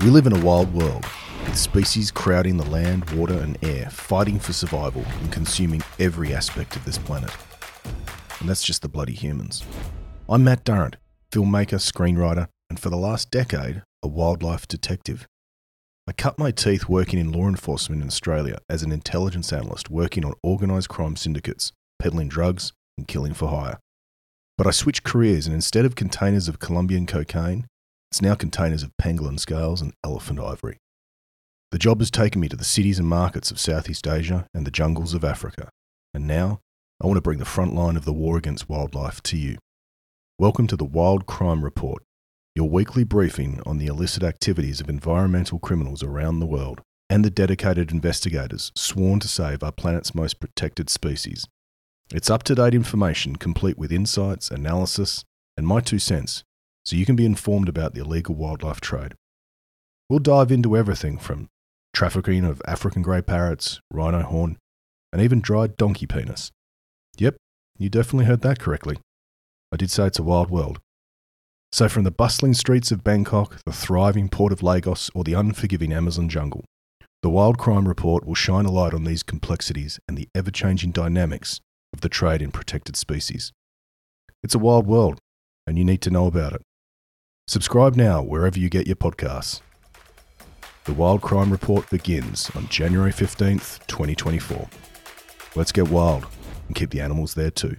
We live in a wild world, with species crowding the land, water and air, fighting for survival and consuming every aspect of this planet. And that's just the bloody humans. I'm Matt Durrant, filmmaker, screenwriter, and for the last decade, a wildlife detective. I cut my teeth working in law enforcement in Australia as an intelligence analyst working on organised crime syndicates, peddling drugs and killing for hire. But I switched careers and instead of containers of Colombian cocaine, it's now containers of pangolin scales and elephant ivory. The job has taken me to the cities and markets of Southeast Asia and the jungles of Africa. And now, I want to bring the front line of the war against wildlife to you. Welcome to the Wild Crime Report, your weekly briefing on the illicit activities of environmental criminals around the world and the dedicated investigators sworn to save our planet's most protected species. It's up-to-date information complete with insights, analysis, and my 2 cents, so you can be informed about the illegal wildlife trade. We'll dive into everything from trafficking of African grey parrots, rhino horn, and even dried donkey penis. Yep, you definitely heard that correctly. I did say it's a wild world. So from the bustling streets of Bangkok, the thriving port of Lagos, or the unforgiving Amazon jungle, the Wild Crime Report will shine a light on these complexities and the ever-changing dynamics of the trade in protected species. It's a wild world, and you need to know about it. Subscribe now wherever you get your podcasts. The Wild Crime Report begins on January 15th, 2024. Let's get wild and keep the animals there too.